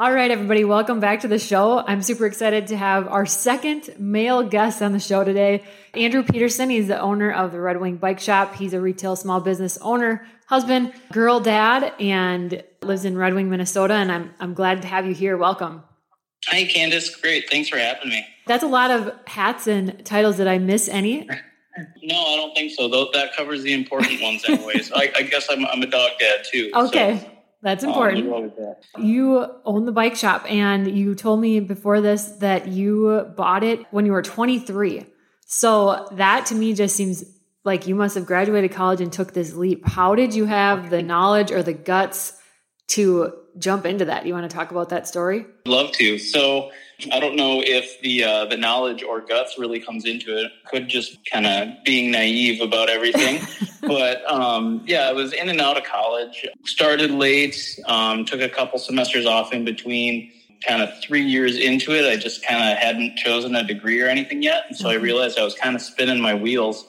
All right, everybody, welcome back to the show. I'm super excited to have our second male guest on the show today, Andrew Peterson. He's the owner of the Red Wing Bike Shop. He's a retail small business owner, husband, girl dad, and lives in Red Wing, Minnesota. And I'm glad to have you here. Welcome. Hi, Candace. Great. Thanks for having me. That's a lot of hats and titles. Did I miss any? No, I don't think so. That covers the important ones anyway. So I guess I'm a dog dad too. Okay. So. That's important. You own the bike shop, and you told me before this that you bought it when you were 23. So that to me just seems like you must have graduated college and took this leap. How did you have the knowledge or the guts to jump into that? You want to talk about that story? I'd love to. So I don't know if the knowledge or guts really comes into it. Could just kind of being naive about everything. But I was in and out of college. Started late, took a couple semesters off in between. Kind of 3 years into it, I just kind of hadn't chosen a degree or anything yet. And so I realized I was kind of spinning my wheels.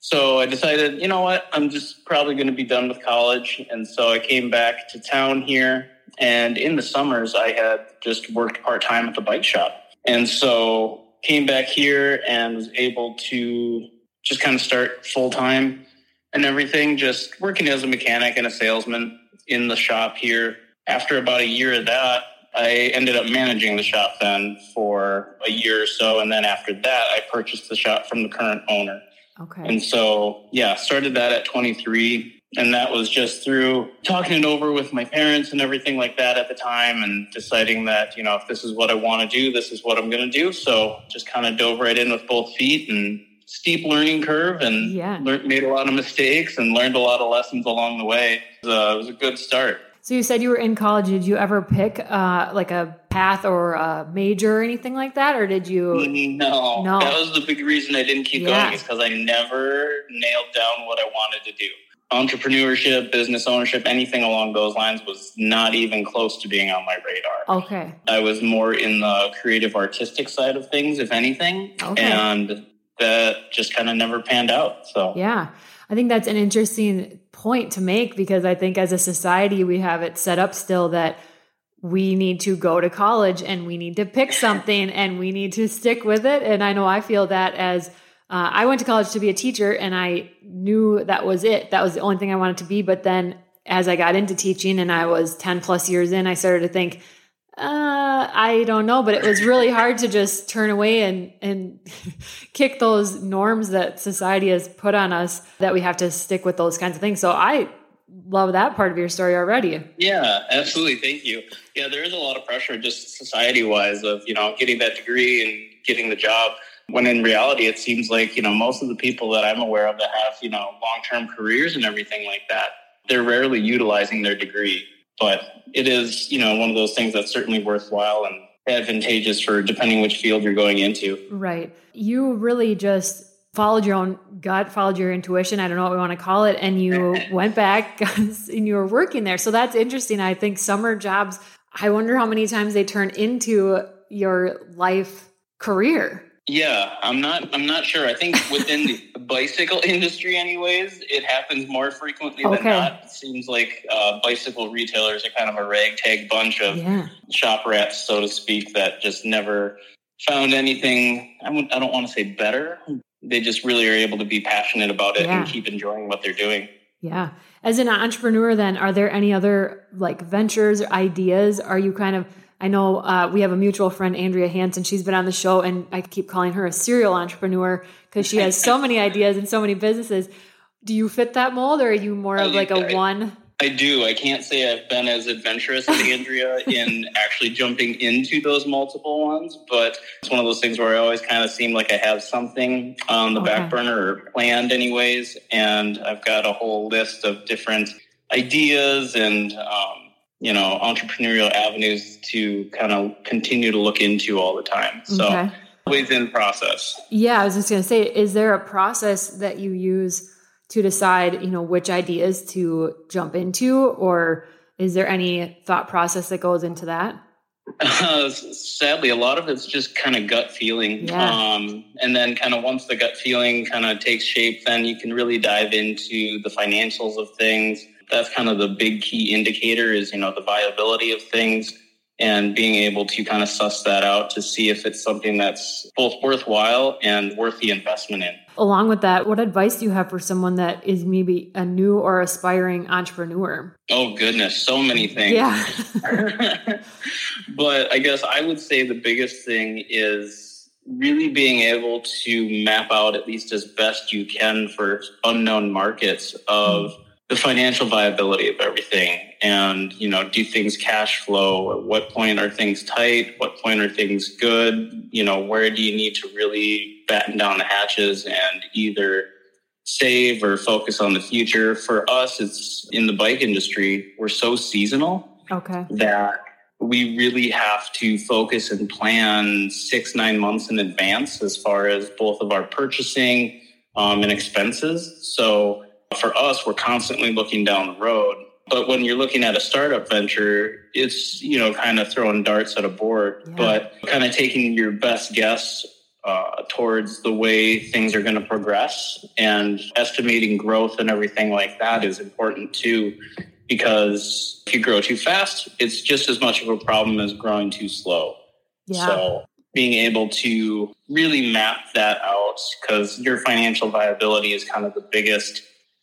So I decided, you know what, I'm just probably going to be done with college. And so I came back to town here. And in the summers, I had just worked part-time at the bike shop. And so came back here and was able to just kind of start full-time and everything, just working as a mechanic and a salesman in the shop here. After about a year of that, I ended up managing the shop then for a year or so. And then after that, I purchased the shop from the current owner. Okay. And so, started that at 23. And that was just through talking it over with my parents and everything like that at the time and deciding that, you know, if this is what I want to do, this is what I'm going to do. So just kind of dove right in with both feet and steep learning curve and made a lot of mistakes and learned a lot of lessons along the way. It was a good start. So you said you were in college. Did you ever pick like a path or a major or anything like that? Or did you? No. That was the big reason I didn't keep going is because I never nailed down what I wanted to do. Entrepreneurship, business ownership, anything along those lines was not even close to being on my radar. Okay. I was more in the creative artistic side of things, if anything. Okay. And that just kind of never panned out. So yeah, I think that's an interesting point to make because I think as a society, we have it set up still that we need to go to college and we need to pick something and we need to stick with it. And I know I feel that as I went to college to be a teacher and I knew that was it. That was the only thing I wanted to be. But then as I got into teaching and I was 10 plus years in, I started to think, I don't know. But it was really hard to just turn away and kick those norms that society has put on us that we have to stick with those kinds of things. So I love that part of your story already. Yeah, absolutely. Thank you. Yeah, there is a lot of pressure just society-wise of, you know, getting that degree and getting the job. When in reality, it seems like, you know, most of the people that I'm aware of that have, you know, long-term careers and everything like that, they're rarely utilizing their degree. But it is, you know, one of those things that's certainly worthwhile and advantageous for depending which field you're going into. Right. You really just followed your own gut, followed your intuition. I don't know what we want to call it. And you went back and you were working there. So that's interesting. I think summer jobs, I wonder how many times they turn into your life career. Yeah, I'm not sure. I think within the bicycle industry anyways, it happens more frequently than not. It seems like bicycle retailers are kind of a ragtag bunch of shop rats, so to speak, that just never found anything. I don't want to say better. They just really are able to be passionate about it and keep enjoying what they're doing. Yeah. As an entrepreneur then, are there any other like ventures or ideas? Are you kind of... I know we have a mutual friend, Andrea Hansen. She's been on the show, and I keep calling her a serial entrepreneur because she has so many ideas and so many businesses. Do you fit that mold, or are you more of like a one? I do. I can't say I've been as adventurous as Andrea in actually jumping into those multiple ones, but it's one of those things where I always kind of seem like I have something on the back burner or planned anyways, and I've got a whole list of different ideas and you know, entrepreneurial avenues to kind of continue to look into all the time. So always in process. Yeah, I was just going to say, is there a process that you use to decide, you know, which ideas to jump into, or is there any thought process that goes into that? Sadly, a lot of it's just kind of gut feeling. Yeah. And then kind of once the gut feeling kind of takes shape, then you can really dive into the financials of things. That's kind of the big key indicator is, you know, the viability of things and being able to kind of suss that out to see if it's something that's both worthwhile and worth the investment in. Along with that, what advice do you have for someone that is maybe a new or aspiring entrepreneur? Oh, goodness, so many things. Yeah. But I guess I would say the biggest thing is really being able to map out, at least as best you can for unknown markets, of the financial viability of everything. And, you know, do things cash flow? At what point are things tight? What point are things good? You know, where do you need to really batten down the hatches and either save or focus on the future? For us, it's in the bike industry, we're so seasonal that we really have to focus and plan 6-9 months in advance as far as both of our purchasing and expenses. So for us, we're constantly looking down the road. But when you're looking at a startup venture, it's, you know, kind of throwing darts at a board, but kind of taking your best guess towards the way things are going to progress, and estimating growth and everything like that is important too, because if you grow too fast, it's just as much of a problem as growing too slow. Yeah. So being able to really map that out, because your financial viability is kind of the biggest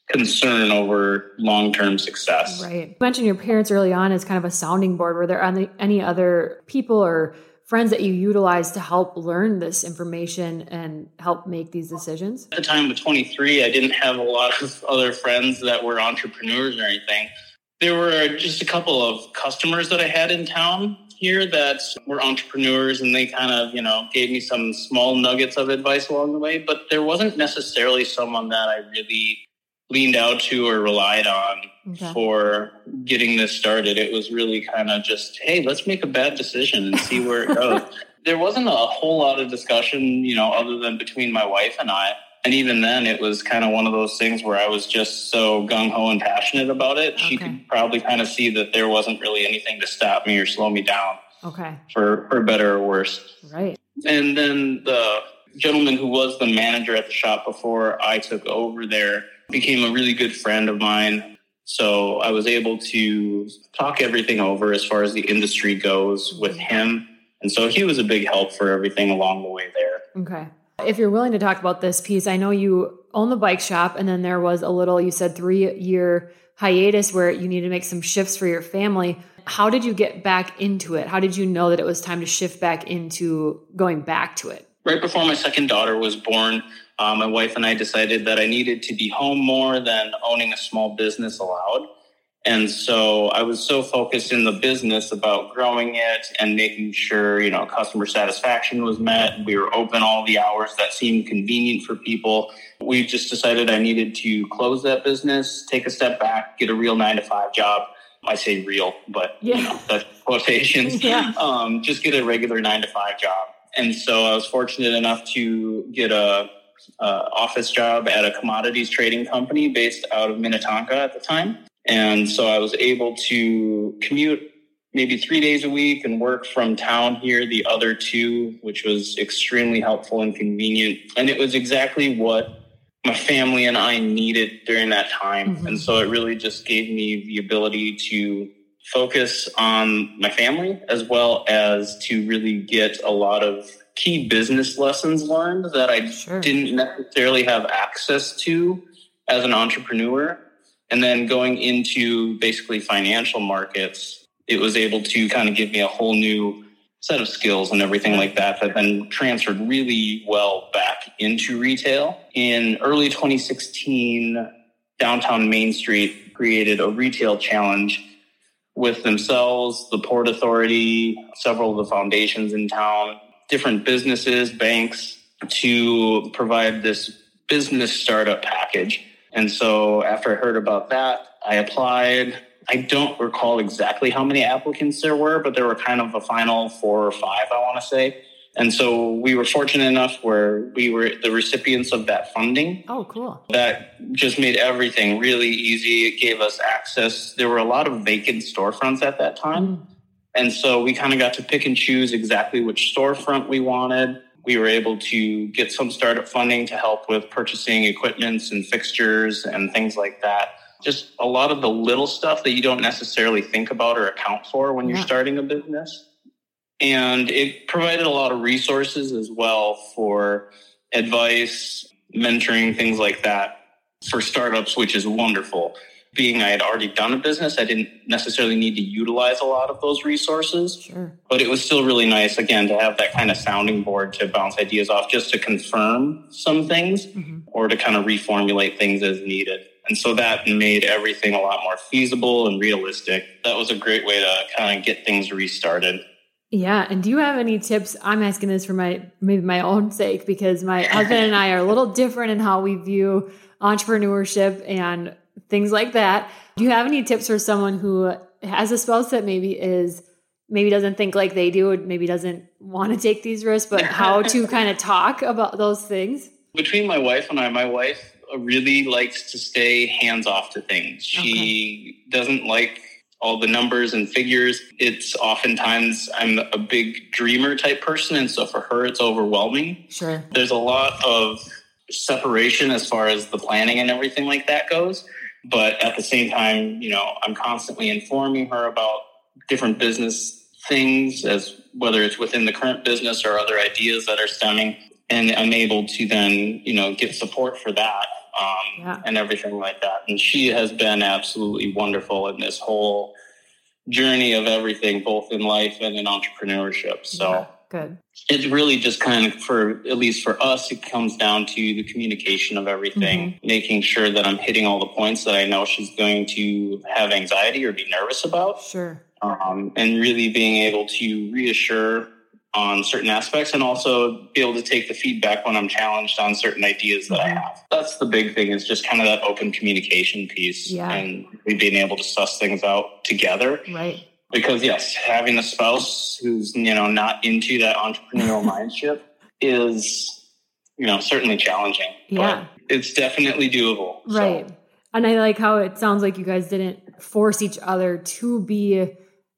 concern over long-term success. Right. You mentioned your parents early on as kind of a sounding board. Were there any other people or friends that you utilized to help learn this information and help make these decisions? At the time of 23, I didn't have a lot of other friends that were entrepreneurs or anything. There were just a couple of customers that I had in town here that were entrepreneurs, and they kind of, you know, gave me some small nuggets of advice along the way, but there wasn't necessarily someone that I really leaned out to or relied on for getting this started. It was really kind of just, hey, let's make a bad decision and see where it goes. There wasn't a whole lot of discussion, you know, other than between my wife and I. And even then, it was kind of one of those things where I was just so gung-ho and passionate about it. She could probably kind of see that there wasn't really anything to stop me or slow me down, for better or worse. Right. And then the gentleman who was the manager at the shop before I took over there became a really good friend of mine. So I was able to talk everything over as far as the industry goes with him. And so he was a big help for everything along the way there. Okay. If you're willing to talk about this piece, I know you own the bike shop, and then there was a little, you said 3-year hiatus where you needed to make some shifts for your family. How did you get back into it? How did you know that it was time to shift back into going back to it? Right before my second daughter was born, my wife and I decided that I needed to be home more than owning a small business allowed. And so I was so focused in the business about growing it and making sure, you know, customer satisfaction was met. We were open all the hours that seemed convenient for people. We just decided I needed to close that business, take a step back, get a real 9-to-5 job. I say real, but, you know, that's quotations. Just get a regular 9-to-5 job. And so I was fortunate enough to get a office job at a commodities trading company based out of Minnetonka at the time. And so I was able to commute maybe 3 days a week and work from town here the other 2, which was extremely helpful and convenient. And it was exactly what my family and I needed during that time. Mm-hmm. And so it really just gave me the ability to focus on my family, as well as to really get a lot of key business lessons learned that I didn't necessarily have access to as an entrepreneur. And then going into basically financial markets, it was able to kind of give me a whole new set of skills and everything like that, that then transferred really well back into retail. In early 2016, downtown Main Street created a retail challenge with themselves, the Port Authority, several of the foundations in town, different businesses, banks, to provide this business startup package. And so after I heard about that, I applied. I don't recall exactly how many applicants there were, but there were kind of a final 4 or 5, I want to say. And so we were fortunate enough where we were the recipients of that funding. Oh, cool. That just made everything really easy. It gave us access. There were a lot of vacant storefronts at that time. Mm. And so we kind of got to pick and choose exactly which storefront we wanted. We were able to get some startup funding to help with purchasing equipments and fixtures and things like that. Just a lot of the little stuff that you don't necessarily think about or account for when you're starting a business. And it provided a lot of resources as well for advice, mentoring, things like that for startups, which is wonderful. Being I had already done a business, I didn't necessarily need to utilize a lot of those resources. Sure. But it was still really nice, again, to have that kind of sounding board to bounce ideas off, just to confirm some things or to kind of reformulate things as needed. And so that made everything a lot more feasible and realistic. That was a great way to kind of get things restarted. Yeah. And do you have any tips? I'm asking this for my own sake, because my husband and I are a little different in how we view entrepreneurship and things like that. Do you have any tips for someone who has a spouse that maybe doesn't think like they do, maybe doesn't want to take these risks, but how to kind of talk about those things? Between my wife and I, my wife really likes to stay hands off to things. She doesn't like all the numbers and figures. It's oftentimes, I'm a big dreamer type person. And so for her, it's overwhelming. Sure. There's a lot of separation as far as the planning and everything like that goes. But at the same time, you know, I'm constantly informing her about different business things, as whether it's within the current business or other ideas that are stemming. And I'm able to then, you know, get support for that and everything like that. And she has been absolutely wonderful in this whole journey of everything, both in life and in entrepreneurship. So good. It's really just kind of at least for us, it comes down to the communication of everything, making sure that I'm hitting all the points that I know she's going to have anxiety or be nervous about. Sure. And really being able to reassure on certain aspects, and also be able to take the feedback when I'm challenged on certain ideas that I have. That's the big thing, is just kind of that open communication piece and being able to suss things out together. Right. Because yes, having a spouse who's, you know, not into that entrepreneurial mindset is, you know, certainly challenging. Yeah. But it's definitely doable. Right. So. And I like how it sounds like you guys didn't force each other to be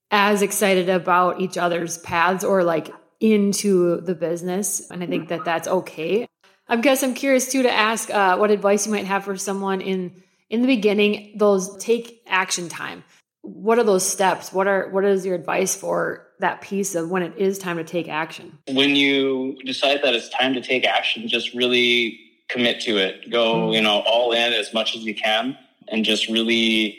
as excited about each other's paths or like into the business. And I think that that's okay. I guess I'm curious too to ask what advice you might have for someone in the beginning, those take action time. What are those steps? What is your advice for that piece of when it is time to take action? When you decide that it's time to take action, just really commit to it. Go, you know, all in as much as you can, and just really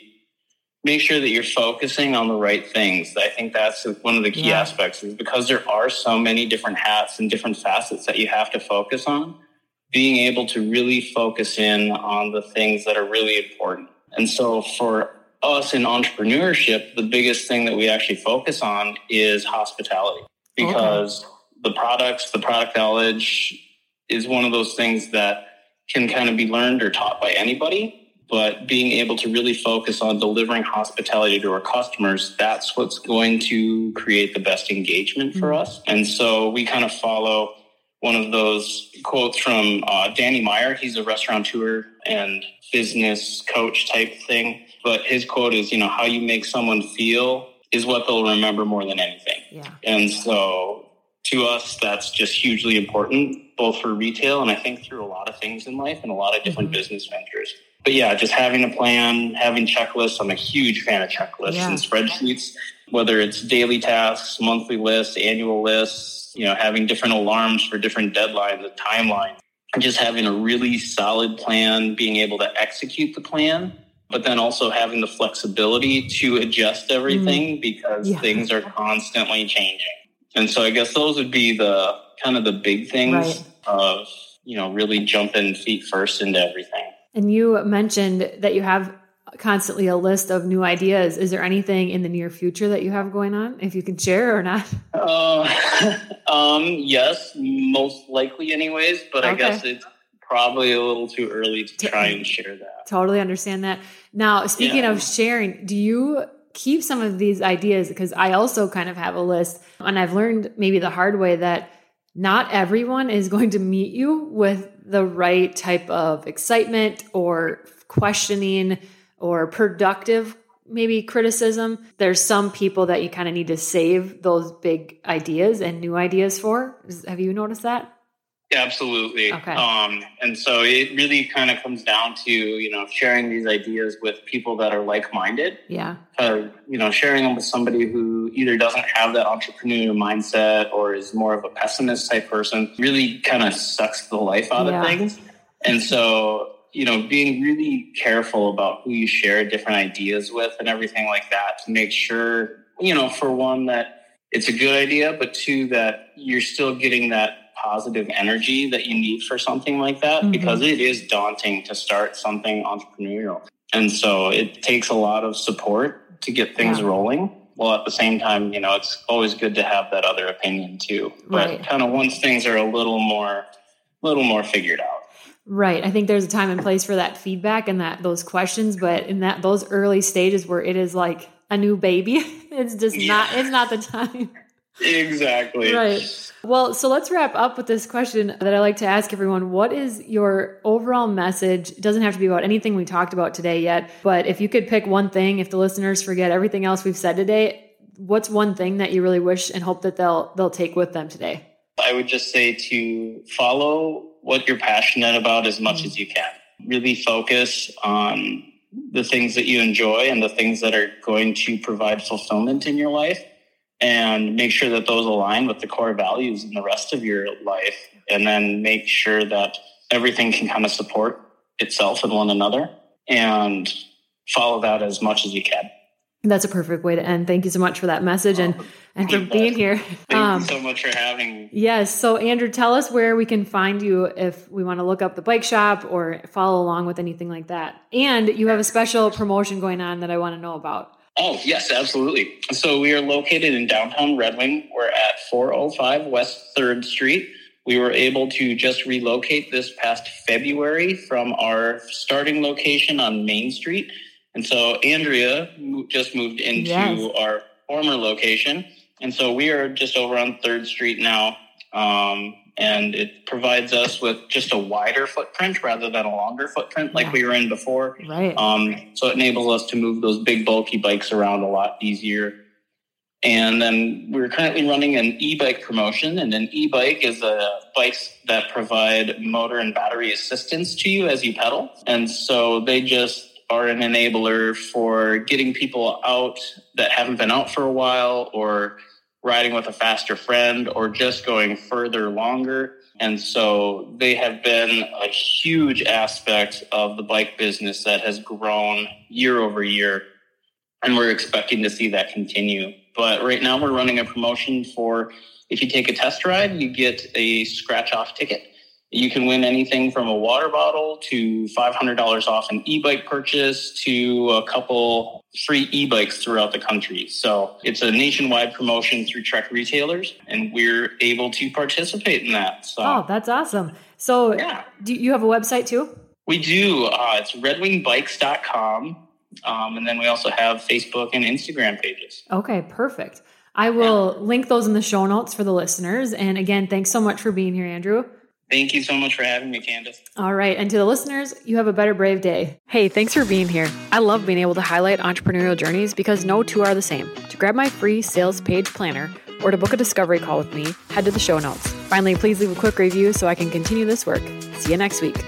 make sure that you're focusing on the right things. I think that's one of the key aspects, is because there are so many different hats and different facets that you have to focus on, being able to really focus in on the things that are really important. And so for us in entrepreneurship, the biggest thing that we actually focus on is hospitality, because the product knowledge is one of those things that can kind of be learned or taught by anybody. But being able to really focus on delivering hospitality to our customers, that's what's going to create the best engagement for us. And so we kind of follow one of those quotes from Danny Meyer. He's a restaurateur and business coach type thing. But his quote is, you know, how you make someone feel is what they'll remember more than anything. Yeah. And so to us, that's just hugely important, both for retail and I think through a lot of things in life and a lot of different business ventures. But yeah, just having a plan, having checklists. I'm a huge fan of checklists and spreadsheets, whether it's daily tasks, monthly lists, annual lists, you know, having different alarms for different deadlines and timelines, and just having a really solid plan, being able to execute the plan, but then also having the flexibility to adjust everything because things are constantly changing. And so I guess those would be the kind of the big things of, you know, really jumping feet first into everything. And you mentioned that you have constantly a list of new ideas. Is there anything in the near future that you have going on, if you can share or not? Yes, most likely anyways, but I guess it's probably a little too early to try and share that. Totally understand that. Now, speaking of sharing, do you keep some of these ideas? Because I also kind of have a list, and I've learned maybe the hard way that not everyone is going to meet you with the right type of excitement or questioning or productive, maybe criticism. There's some people that you kind of need to save those big ideas and new ideas for. Have you noticed that? Yeah, absolutely. Okay. And so it really kind of comes down to, sharing these ideas with people that are like-minded. Yeah. Sharing them with somebody who either doesn't have that entrepreneurial mindset or is more of a pessimist type person really kind of sucks the life out of things. And so, being really careful about who you share different ideas with and everything like that to make sure, for one, that it's a good idea, but two, that you're still getting that positive energy that you need for something like that, mm-hmm. because it is daunting to start something entrepreneurial. And so it takes a lot of support to get things rolling. Well, at the same time, it's always good to have that other opinion too. But kind of once things are a little more figured out. Right. I think there's a time and place for that feedback and those questions, but in those early stages where it is like a new baby, it's just not the time. Exactly. Right. Well, so let's wrap up with this question that I like to ask everyone. What is your overall message? It doesn't have to be about anything we talked about today yet, but if you could pick one thing, if the listeners forget everything else we've said today, what's one thing that you really wish and hope that they'll take with them today? I would just say to follow what you're passionate about as much as you can. Really focus on the things that you enjoy and the things that are going to provide fulfillment in your life. And make sure that those align with the core values in the rest of your life. And then make sure that everything can kind of support itself and one another. And follow that as much as you can. That's a perfect way to end. Thank you so much for that message and for being here. Thank you so much for having me. Yes. So Andrew, tell us where we can find you if we want to look up the bike shop or follow along with anything like that. And you have a special promotion going on that I want to know about. Oh, yes, absolutely. So we are located in downtown Red Wing. We're at 405 West 3rd Street. We were able to just relocate this past February from our starting location on Main Street. And so Andrea just moved into our former location. And so we are just over on 3rd Street now. And it provides us with just a wider footprint rather than a longer footprint like we were in before. Right. So it enables us to move those big, bulky bikes around a lot easier. And then we're currently running an e-bike promotion. And an e-bike is bikes that provide motor and battery assistance to you as you pedal. And so they just are an enabler for getting people out that haven't been out for a while or riding with a faster friend or just going further longer. And so they have been a huge aspect of the bike business that has grown year over year. And we're expecting to see that continue. But right now we're running a promotion for if you take a test ride, you get a scratch-off ticket. You can win anything from a water bottle to $500 off an e-bike purchase to a couple free e-bikes throughout the country. So it's a nationwide promotion through Trek retailers, and we're able to participate in that. So, oh, that's awesome. So do you have a website too? We do. It's redwingbikes.com. And then we also have Facebook and Instagram pages. Okay, perfect. I will link those in the show notes for the listeners. And again, thanks so much for being here, Andrew. Thank you so much for having me, Candace. All right. And to the listeners, you have a better brave day. Hey, thanks for being here. I love being able to highlight entrepreneurial journeys because no two are the same. To grab my free sales page planner or to book a discovery call with me, head to the show notes. Finally, please leave a quick review so I can continue this work. See you next week.